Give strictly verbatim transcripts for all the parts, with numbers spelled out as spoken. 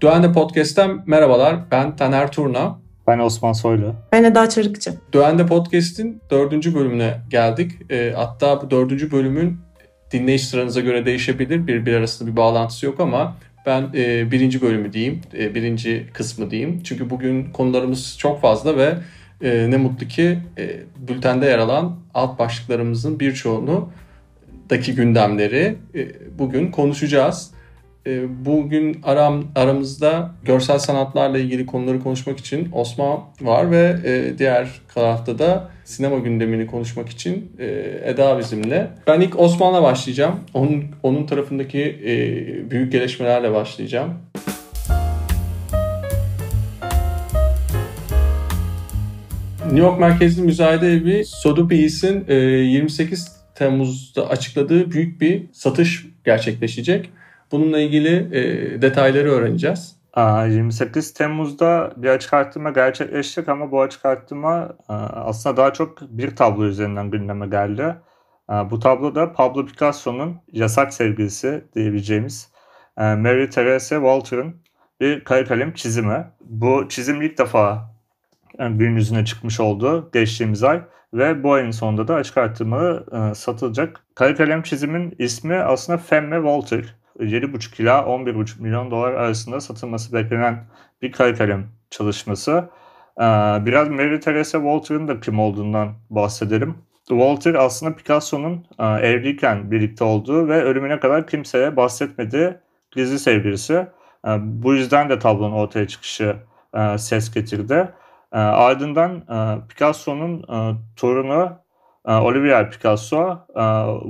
Duende Podcast'ten merhabalar. Ben Taner Turna. Ben Osman Soylu. Ben Eda Çırıkçı. Duende Podcast'in dördüncü bölümüne geldik. E, hatta bu dördüncü bölümün dinleyiş sıranıza göre değişebilir. Birbiri arasında bir bağlantısı yok ama ben e, birinci bölümü diyeyim, e, birinci kısmı diyeyim. Çünkü bugün konularımız çok fazla ve e, ne mutlu ki e, bültende yer alan alt başlıklarımızın birçoğundaki gündemleri e, bugün konuşacağız. Bugün aram, aramızda görsel sanatlarla ilgili konuları konuşmak için Osman var ve e, diğer tarafta da sinema gündemini konuşmak için e, Eda bizimle. Ben ilk Osman'la başlayacağım. Onun, onun tarafındaki e, büyük gelişmelerle başlayacağım. New York merkezli müzayede evi Sotheby's'in e, yirmi sekiz Temmuz'da açıkladığı büyük bir satış gerçekleşecek. Bununla ilgili e, detayları öğreneceğiz. yirmi sekiz Temmuz'da bir açık arttırma gerçekleşecek ama bu açık arttırma aslında daha çok bir tablo üzerinden gündeme geldi. Bu tablo da Pablo Picasso'nun yasak sevgilisi diyebileceğimiz Marie-Therese Walter'ın bir karakalem çizimi. Bu çizim ilk defa gün yüzüne çıkmış oldu geçtiğimiz ay. Ve bu ayın sonunda da açık arttırma satılacak. Karakalem çizimin ismi aslında Femme Walter. yedi buçuk ila on bir buçuk milyon dolar arasında satılması beklenen bir karakalem çalışması. Biraz Marie-Therese Walter'ın da kim olduğundan bahsedelim. Walter aslında Picasso'nun evliyken birlikte olduğu ve ölümüne kadar kimseye bahsetmediği gizli sevgilisi. Bu yüzden de tablonun ortaya çıkışı ses getirdi. Ardından Picasso'nun torunu Olivier Picasso,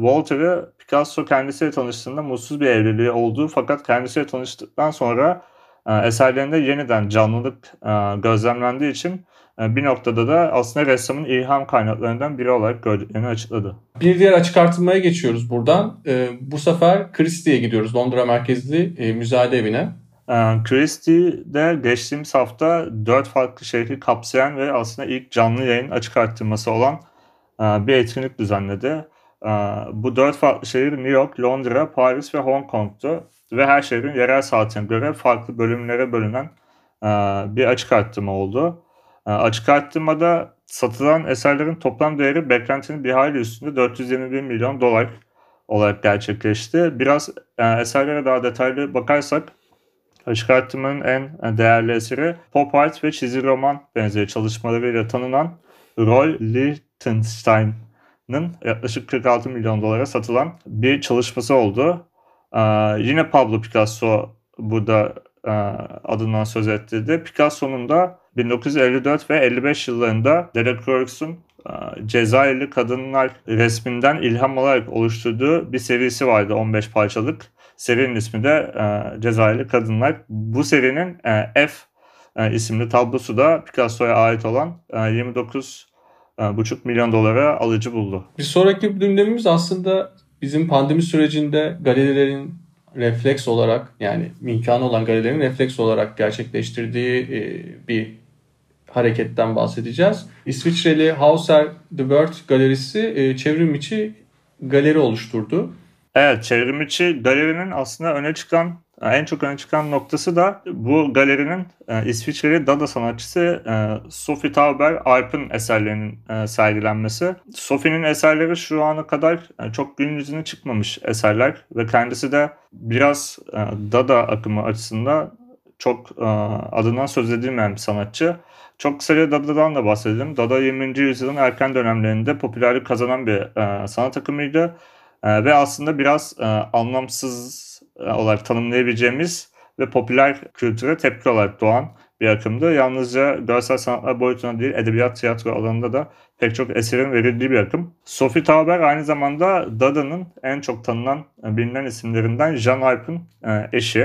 Walter'ı Picasso kendisiyle tanıştığında mutsuz bir evliliği olduğu fakat kendisiyle tanıştıktan sonra eserlerinde yeniden canlılık gözlemlendiği için bir noktada da aslında ressamın ilham kaynaklarından biri olarak gördüklerini açıkladı. Bir diğer açık artırmaya geçiyoruz buradan. Bu sefer Christie'ye gidiyoruz, Londra merkezli müzayede evine. Christie'de geçtiğimiz hafta dört farklı şehri kapsayan ve aslında ilk canlı yayın açık artırması olan bir etkinlik düzenledi. Bu dört farklı şehir New York, Londra, Paris ve Hong Kong'tu. Ve her şehrin yerel saatine göre farklı bölümlere bölünen bir açık arttırma oldu. Açık arttırmada satılan eserlerin toplam değeri beklentinin bir hayli üstünde dört yüz yirmi bir milyon dolar olarak gerçekleşti. Biraz eserlere daha detaylı bakarsak açık arttırmanın en değerli eseri pop art ve çizgi roman benzeri çalışmalarıyla tanınan Roy Lichtenstein Stein'ın yaklaşık kırk altı milyon dolara satılan bir çalışması oldu. Ee, yine Pablo Picasso burada e, adından söz ettirdi. Picasso'nun da bin dokuz yüz elli dört ve elli beş yıllarında Derek Rooks'un e, Cezayirli kadınlar resminden ilham alarak oluşturduğu bir serisi vardı, on beş parçalık. Serinin ismi de e, Cezayirli Kadınlar. Bu serinin e, F e, isimli tablosu da Picasso'ya ait olan e, yirmi dokuz buçuk milyon dolara alıcı buldu. Bir sonraki gündemimiz aslında bizim pandemi sürecinde galerilerin refleks olarak, yani imkanı olan galerilerin refleks olarak gerçekleştirdiği bir hareketten bahsedeceğiz. İsviçreli Hauser de Wert galerisi çevrim içi galeri oluşturdu. Evet, çevrim içi galerinin aslında öne çıkan, en çok öne çıkan noktası da bu galerinin e, İsviçreli Dada sanatçısı e, Sophie Taeuber-Arp'ın eserlerinin e, sergilenmesi. Sophie'nin eserleri şu ana kadar e, çok gün yüzüne çıkmamış eserler ve kendisi de biraz e, Dada akımı açısından çok e, adından söz edilmeyen bir sanatçı. Çok kısaca Dada'dan da bahsedelim. Dada yirminci yüzyılın erken dönemlerinde popülerlik kazanan bir e, sanat akımıydı e, ve aslında biraz e, anlamsız olarak tanımlayabileceğimiz ve popüler kültüre tepki olarak doğan bir akımdı. Yalnızca görsel sanatlar boyutuna değil, edebiyat, tiyatro alanında da pek çok eserin verildiği bir akım. Sophie Taeuber aynı zamanda Dada'nın en çok tanınan, bilinen isimlerinden Jean Arp'ın eşi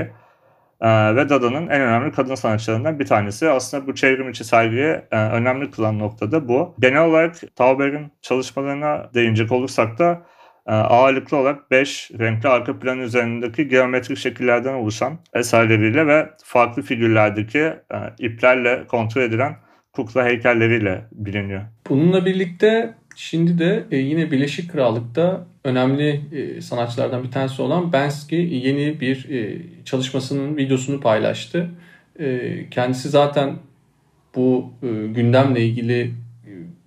ve Dada'nın en önemli kadın sanatçılarından bir tanesi. Aslında bu çevrim içi sergiyi önemli kılan nokta da bu. Genel olarak Taeuber'in çalışmalarına değinecek olursak da ağırlıklı olarak beş renkli arka plan üzerindeki geometrik şekillerden oluşan eserleriyle ve farklı figürlerdeki iplerle kontrol edilen kukla heykelleriyle biliniyor. Bununla birlikte Şimdi de yine Birleşik Krallık'ta önemli sanatçılardan bir tanesi olan Banksy yeni bir çalışmasının videosunu paylaştı. Kendisi zaten bu gündemle ilgili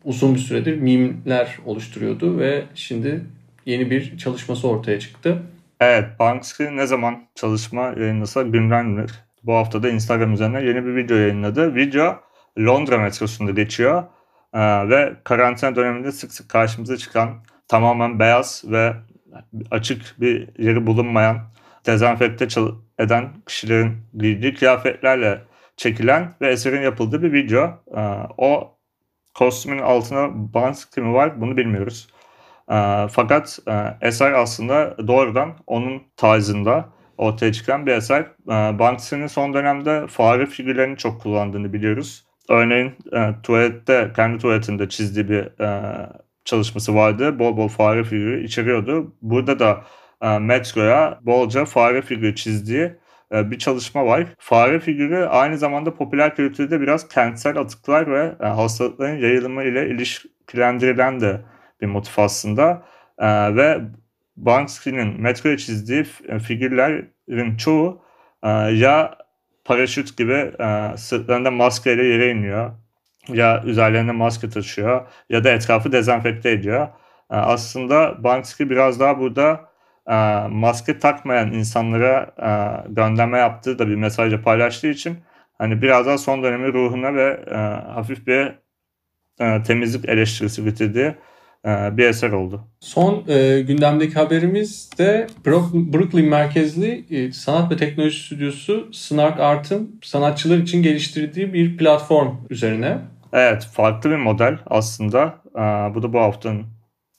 uzun bir süredir mimler oluşturuyordu ve şimdi yeni bir çalışması ortaya çıktı. Evet, Banksy ne zaman çalışma yayınlasa bilmem, bu hafta da Instagram üzerinden yeni bir video yayınladı. Video Londra metrosunda geçiyor. Ve karantina döneminde sık sık karşımıza çıkan tamamen beyaz ve açık bir yeri bulunmayan dezenfekte eden kişilerin giydiği kıyafetlerle çekilen ve eserin yapıldığı bir video. O kostümün altına Banksy mi var bunu bilmiyoruz. Fakat eser aslında doğrudan onun tarzında ortaya çıkan bir eser. Banksy'nin son dönemde fare figürlerini çok kullandığını biliyoruz. Örneğin e, tuvalette, kendi tuvaletinde çizdiği bir e, çalışması vardı. Bol bol fare figürü içeriyordu. Burada da e, metroya bolca fare figürü çizdiği e, bir çalışma var. Fare figürü aynı zamanda popüler kültürde biraz kentsel atıklar ve e, hastalıkların yayılımı ile ilişkilendirilen de bir motif aslında. E, ve Banksy'nin metroya çizdiği figürlerin çoğu e, ya paraşüt gibi e, sırtlarında maskeyle yere iniyor ya üzerlerinde maske taşıyor ya da etrafı dezenfekte ediyor. E, aslında Banksy biraz daha burada e, maske takmayan insanlara e, gönderme yaptığı da bir mesajla paylaştığı için hani biraz daha son dönemin ruhuna ve e, hafif bir e, temizlik eleştirisi getirdiği e, bir eser oldu. Son e, gündemdeki haberimiz de Brooklyn merkezli e, sanat ve teknoloji stüdyosu Snark Art'ın sanatçılar için geliştirdiği bir platform üzerine. Evet, farklı bir model aslında. E, bu da bu haftanın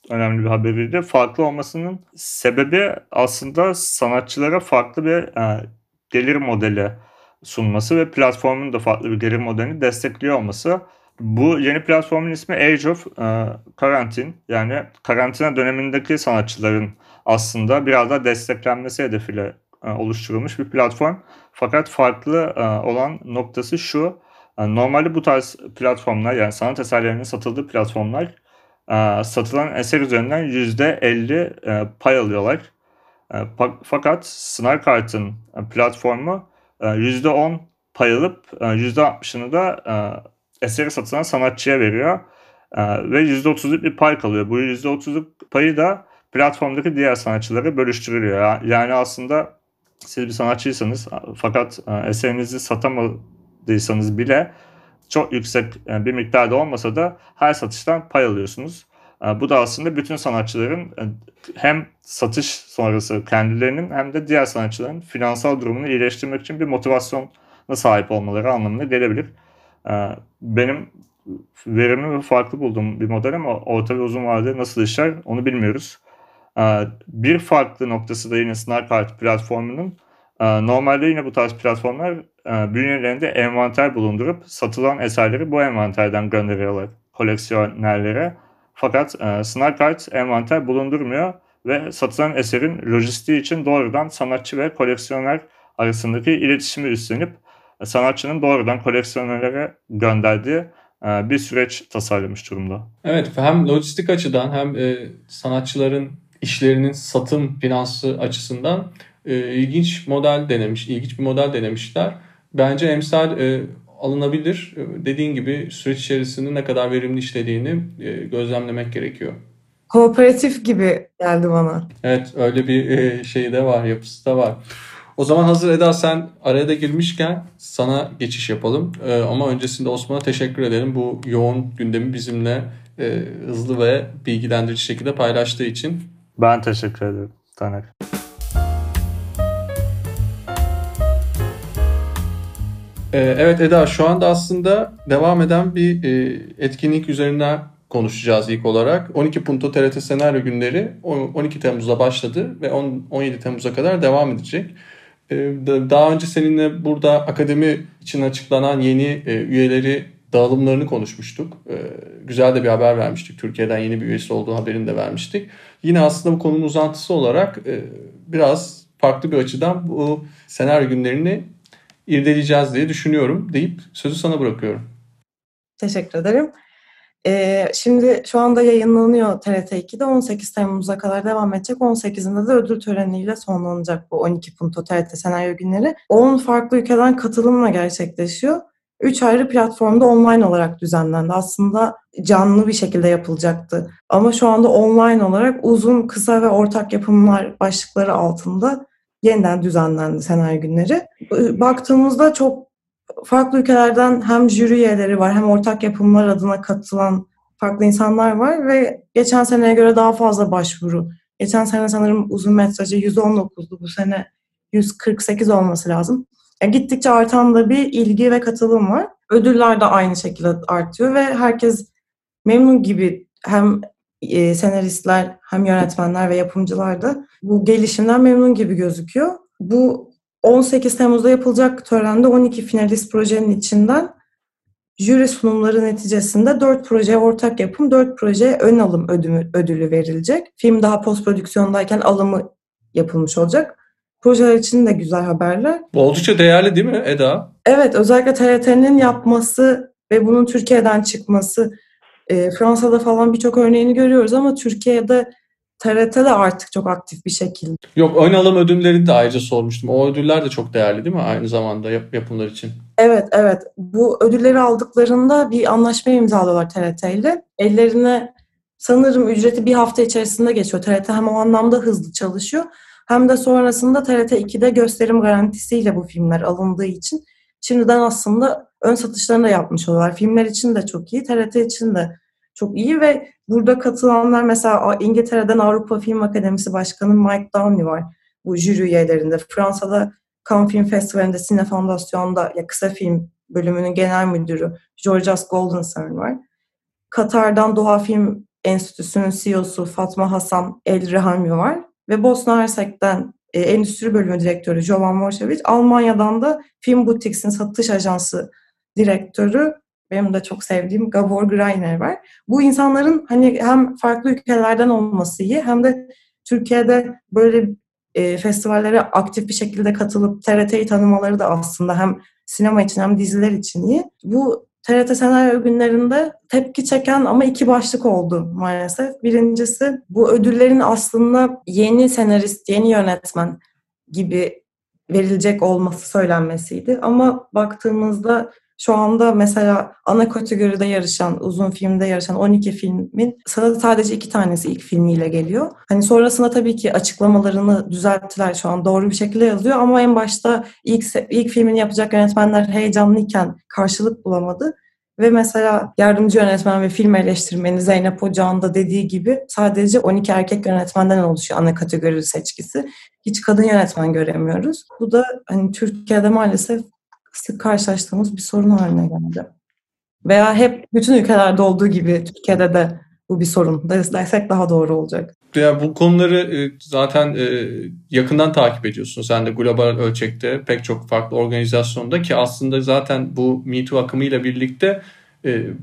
önemli bir haberiydi. Farklı olmasının sebebi aslında sanatçılara farklı bir e, gelir modeli sunması ve platformun da farklı bir gelir modelini destekliyor olması. Bu yeni platformun ismi Age of Quarantine, yani karantina dönemindeki sanatçıların aslında biraz daha desteklenmesi hedefiyle oluşturulmuş bir platform. Fakat farklı olan noktası şu, normalde bu tarz platformlar, yani sanat eserlerinin satıldığı platformlar satılan eser üzerinden yüzde elli pay alıyorlar. Fakat Snark Art'ın platformu yüzde on pay alıp yüzde altmışını da eseri satılan sanatçıya veriyor ee, ve yüzde otuzluk bir pay kalıyor. Bu yüzde otuzluk payı da platformdaki diğer sanatçılara bölüştürülüyor. Yani aslında siz bir sanatçıysanız fakat eserinizi satamadıysanız bile çok yüksek bir miktarda olmasa da her satıştan pay alıyorsunuz. Bu da aslında bütün sanatçıların hem satış sonrası kendilerinin hem de diğer sanatçıların finansal durumunu iyileştirmek için bir motivasyona sahip olmaları anlamına gelebilir. Benim verimli ve farklı bulduğum bir model ama orta ve uzun vadede nasıl işler onu bilmiyoruz. Bir farklı noktası da yine Snark Art platformunun, normalde yine bu tarz platformlar bünyelerinde envanter bulundurup satılan eserleri bu envanterden gönderiyorlar koleksiyonerlere. Fakat Snark Art envanter bulundurmuyor ve satılan eserin lojistiği için doğrudan sanatçı ve koleksiyoner arasındaki iletişimi üstlenip sanatçının doğrudan koleksiyonelere gönderdiği bir süreç tasarlamış durumda. Evet, hem lojistik açıdan hem sanatçıların işlerinin satım finansı açısından ilginç model denemiş, ilginç bir model denemişler. Bence emsal alınabilir. Dediğin gibi süreç içerisinde ne kadar verimli işlediğini gözlemlemek gerekiyor. Kooperatif gibi geldi bana. Evet, öyle bir şey de var, yapısı da var. O zaman hazır Eda sen araya da girmişken sana geçiş yapalım. Ee, ama öncesinde Osman'a teşekkür edelim. Bu yoğun gündemi bizimle e, hızlı ve bilgilendirici şekilde paylaştığı için. Ben teşekkür ederim Taner. Ee, evet Eda, şu anda aslında devam eden bir e, etkinlik üzerinden konuşacağız ilk olarak. on iki Punto T R T Senaryo Günleri on iki Temmuz'da başladı ve on yedi Temmuz'a kadar devam edecek. Daha önce seninle burada akademi için açıklanan yeni üyeleri dağılımlarını konuşmuştuk. Güzel de bir haber vermiştik. Türkiye'den yeni bir üyesi olduğu haberini de vermiştik. Yine aslında bu konunun uzantısı olarak biraz farklı bir açıdan bu senaryo günlerini irdeleyeceğiz diye düşünüyorum deyip sözü sana bırakıyorum. Teşekkür ederim. Ee, şimdi şu anda yayınlanıyor T R T iki'de. on sekiz Temmuz'a kadar devam edecek. on sekizinde de ödül töreniyle sonlanacak bu on iki Punto T R T Senaryo Günleri. on farklı ülkeden katılımla gerçekleşiyor. üç ayrı platformda online olarak düzenlendi. Aslında canlı bir şekilde yapılacaktı. Ama şu anda online olarak uzun, kısa ve ortak yapımlar başlıkları altında yeniden düzenlendi Senaryo Günleri. Baktığımızda çok farklı ülkelerden hem jüri üyeleri var, hem ortak yapımlar adına katılan farklı insanlar var ve geçen seneye göre daha fazla başvuru. Geçen sene sanırım uzun metrajı yüz on dokuzdu, bu sene yüz kırk sekiz olması lazım. Yani gittikçe artan da bir ilgi ve katılım var. Ödüller de aynı şekilde artıyor ve herkes memnun gibi, hem senaristler hem yönetmenler ve yapımcılar da bu gelişimden memnun gibi gözüküyor. Bu on sekiz Temmuz'da yapılacak törende on iki finalist projenin içinden jüri sunumları neticesinde dört projeye ortak yapım, dört projeye ön alım ödülü, ödülü verilecek. Film daha post prodüksiyondayken alımı yapılmış olacak. Projeler için de güzel haberler. Oldukça değerli değil mi Eda? Evet, özellikle T R T'nin yapması ve bunun Türkiye'den çıkması. E, Fransa'da falan birçok örneğini görüyoruz ama Türkiye'de T R T de artık çok aktif bir şekilde. Yok, ön alım ödüllerini de ayrıca sormuştum. O ödüller de çok değerli değil mi aynı zamanda yap- yapımlar için? Evet, evet. Bu ödülleri aldıklarında bir anlaşma imzalıyorlar T R T ile. Ellerine sanırım ücreti bir hafta içerisinde geçiyor. T R T hem o anlamda hızlı çalışıyor, hem de sonrasında T R T iki'de gösterim garantisiyle bu filmler alındığı için şimdiden aslında ön satışlarını da yapmış oluyorlar. Filmler için de çok iyi, T R T için de çok iyi ve burada katılanlar, mesela İngiltere'den Avrupa Film Akademisi Başkanı Mike Downey var bu jüri üyelerinde. Fransa'da Cannes Film Festivali'nde Cine Fondasyon'da ya kısa film bölümünün genel müdürü Georges Goldenstern var. Katar'dan Doğa Film Enstitüsü'nün C E O'su Fatma Hasan El-Rahami var. Ve Bosna Hersek'ten e, Endüstri Bölümü Direktörü Jovan Maršević, Almanya'dan da Film Butiks'in Satış Ajansı Direktörü, benim de çok sevdiğim Gabor Grainer var. Bu insanların hani hem farklı ülkelerden olması iyi, hem de Türkiye'de böyle e, festivallere aktif bir şekilde katılıp T R T'yi tanımaları da aslında hem sinema için hem diziler için iyi. Bu T R T Senaryo Günlerinde tepki çeken ama iki başlık oldu maalesef. Birincisi, bu ödüllerin aslında yeni senarist, yeni yönetmen gibi verilecek olması söylenmesiydi. Ama baktığımızda şu anda mesela ana kategoride yarışan, uzun filmde yarışan on iki filmin sadece iki tanesi ilk filmiyle geliyor. Hani sonrasında tabii ki açıklamalarını düzelttiler, şu an doğru bir şekilde yazıyor ama en başta ilk ilk filmini yapacak yönetmenler heyecanlıyken karşılık bulamadı. Ve mesela yardımcı yönetmen ve film eleştirmeni Zeynep Ocağan da dediği gibi sadece on iki erkek yönetmenden oluşuyor ana kategori seçkisi. Hiç kadın yönetmen göremiyoruz. Bu da hani Türkiye'de maalesef sık karşılaştığımız bir sorun haline geldi. Veya hep bütün ülkelerde olduğu gibi Türkiye'de de bu bir sorun dersek daha doğru olacak. Ya bu konuları zaten yakından takip ediyorsun. Sen de global ölçekte pek çok farklı organizasyonda, ki aslında zaten bu Me Too akımıyla birlikte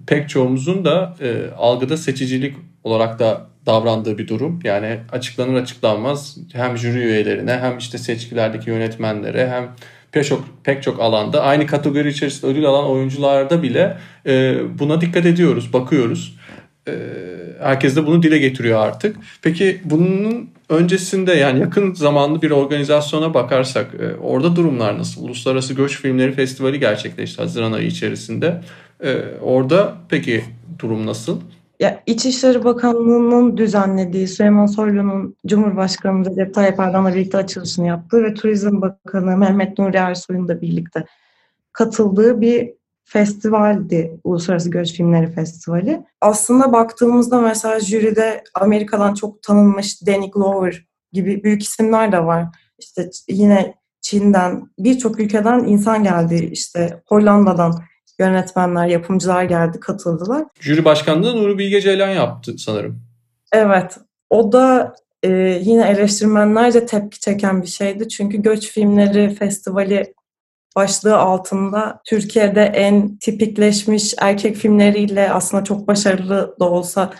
pek çoğumuzun da algıda seçicilik olarak da davrandığı bir durum. Yani açıklanır açıklanmaz hem jüri üyelerine, hem işte seçkilerdeki yönetmenlere, hem Pek çok, pek çok alanda aynı kategori içerisinde ödül alan oyuncularda bile e, buna dikkat ediyoruz, bakıyoruz. E, herkes de bunu dile getiriyor artık. Peki bunun öncesinde, yani yakın zamanlı bir organizasyona bakarsak e, orada durumlar nasıl? Uluslararası Göç Filmleri Festivali gerçekleşti Haziran ayı içerisinde. E, orada peki durum nasıl? Ya, İçişleri Bakanlığı'nın düzenlediği, Süleyman Soylu'nun Cumhurbaşkanı Recep Tayyip Erdoğan'la birlikte açılışını yaptığı ve Turizm Bakanı Mehmet Nuri Ersoy'un da birlikte katıldığı bir festivaldi Uluslararası Göç Filmleri Festivali. Aslında baktığımızda mesela jüride Amerika'dan çok tanınmış Danny Glover gibi büyük isimler de var. İşte yine Çin'den, birçok ülkeden insan geldi, işte Hollanda'dan yönetmenler, yapımcılar geldi, katıldılar. Jüri başkanlığı Nuri Bilge Ceylan yaptı sanırım. Evet. O da e, yine eleştirmenlerce tepki çeken bir şeydi. Çünkü Göç Filmleri Festivali başlığı altında Türkiye'de en tipikleşmiş erkek filmleriyle aslında çok başarılı da olsa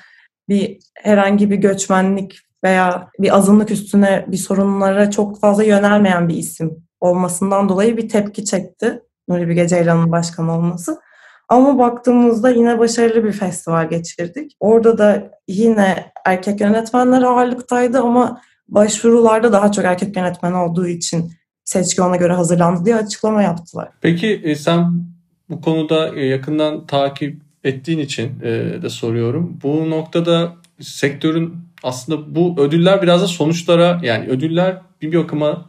bir herhangi bir göçmenlik veya bir azınlık üstüne bir sorunlara çok fazla yönelmeyen bir isim olmasından dolayı bir tepki çekti Nuri Bilge Ceylan'ın başkan olması. Ama baktığımızda yine başarılı bir festival geçirdik. Orada da yine erkek yönetmenler ağırlıktaydı ama başvurularda daha çok erkek yönetmen olduğu için seçki ona göre hazırlandı diye açıklama yaptılar. Peki sen bu konuda yakından takip ettiğin için de soruyorum. Bu noktada sektörün aslında bu ödüller biraz da sonuçlara, yani ödüller bir bakıma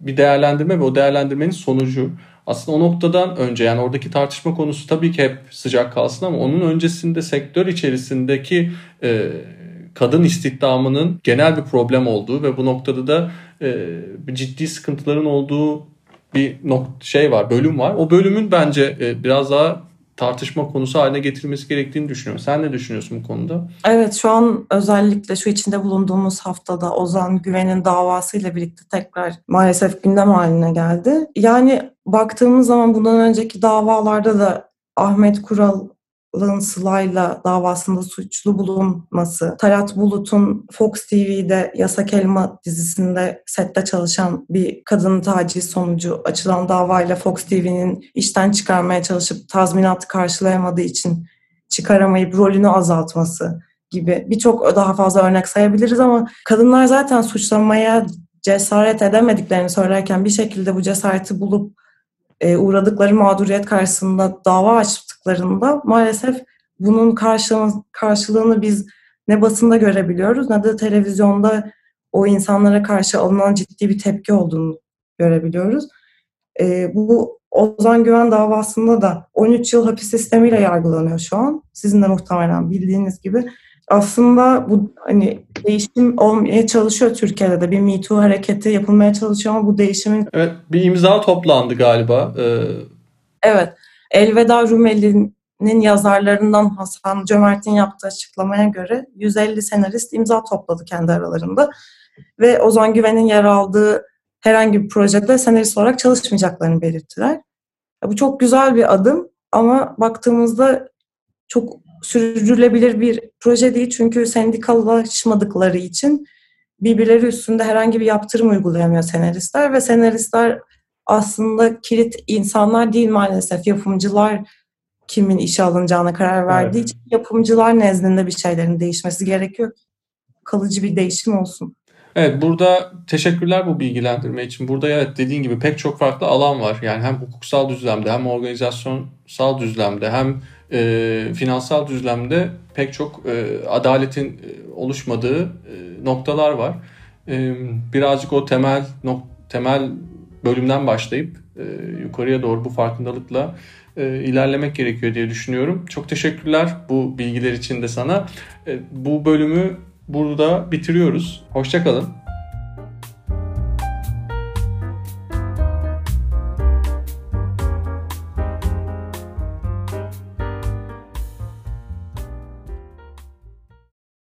bir değerlendirme ve o değerlendirmenin sonucu. Aslında o noktadan önce, yani oradaki tartışma konusu tabii ki hep sıcak kalsın ama onun öncesinde sektör içerisindeki e, kadın istihdamının genel bir problem olduğu ve bu noktada da e, ciddi sıkıntıların olduğu bir nok- şey var, bölüm var. O bölümün bence e, biraz daha tartışma konusu haline getirilmesi gerektiğini düşünüyorum. Sen ne düşünüyorsun bu konuda? Evet, şu an özellikle şu içinde bulunduğumuz haftada Ozan Güven'in davasıyla birlikte tekrar maalesef gündem haline geldi. Yani baktığımız zaman bundan önceki davalarda da Ahmet Kural'ın Sıla'yla davasında suçlu bulunması, Talat Bulut'un Fox T V'de Yasak Elma dizisinde sette çalışan bir kadın taciz sonucu açılan davayla Fox T V'nin işten çıkarmaya çalışıp tazminatı karşılayamadığı için çıkaramayıp rolünü azaltması gibi birçok daha fazla örnek sayabiliriz ama kadınlar zaten suçlamaya cesaret edemediklerini söylerken bir şekilde bu cesareti bulup uğradıkları mağduriyet karşısında dava açtıklarında maalesef bunun karşılığını biz ne basında görebiliyoruz ne de televizyonda o insanlara karşı alınan ciddi bir tepki olduğunu görebiliyoruz. Bu Ozan Güven davasında da on üç yıl hapis sistemiyle yargılanıyor şu an. Sizin de muhtemelen bildiğiniz gibi. Aslında bu hani değişim olmaya çalışıyor Türkiye'de de. Bir Me Too hareketi yapılmaya çalışıyor ama bu değişimin... Evet, bir imza toplandı galiba. Ee... Evet. Elveda Rumeli'nin yazarlarından Hasan Cömert'in yaptığı açıklamaya göre yüz elli senarist imza topladı kendi aralarında. Ve Ozan Güven'in yer aldığı herhangi bir projede senarist olarak çalışmayacaklarını belirttiler. Bu çok güzel bir adım ama baktığımızda çok sürdürülebilir bir proje değil çünkü sendikalaşmadıkları için birbirleri üstünde herhangi bir yaptırım uygulayamıyor senaristler ve senaristler aslında kilit insanlar değil maalesef. Yapımcılar kimin işe alınacağına karar verdiği evet. için yapımcılar nezdinde bir şeylerin değişmesi gerekiyor. Kalıcı bir değişim olsun. Evet, burada teşekkürler bu bilgilendirme için. Burada evet dediğin gibi pek çok farklı alan var. Yani hem hukuksal düzlemde hem organizasyonsal düzlemde hem E, finansal düzlemde pek çok e, adaletin e, oluşmadığı e, noktalar var. E, birazcık o temel nok- temel bölümden başlayıp e, yukarıya doğru bu farkındalıkla e, ilerlemek gerekiyor diye düşünüyorum. Çok teşekkürler bu bilgiler için de sana. E, bu bölümü burada bitiriyoruz. Hoşça kalın.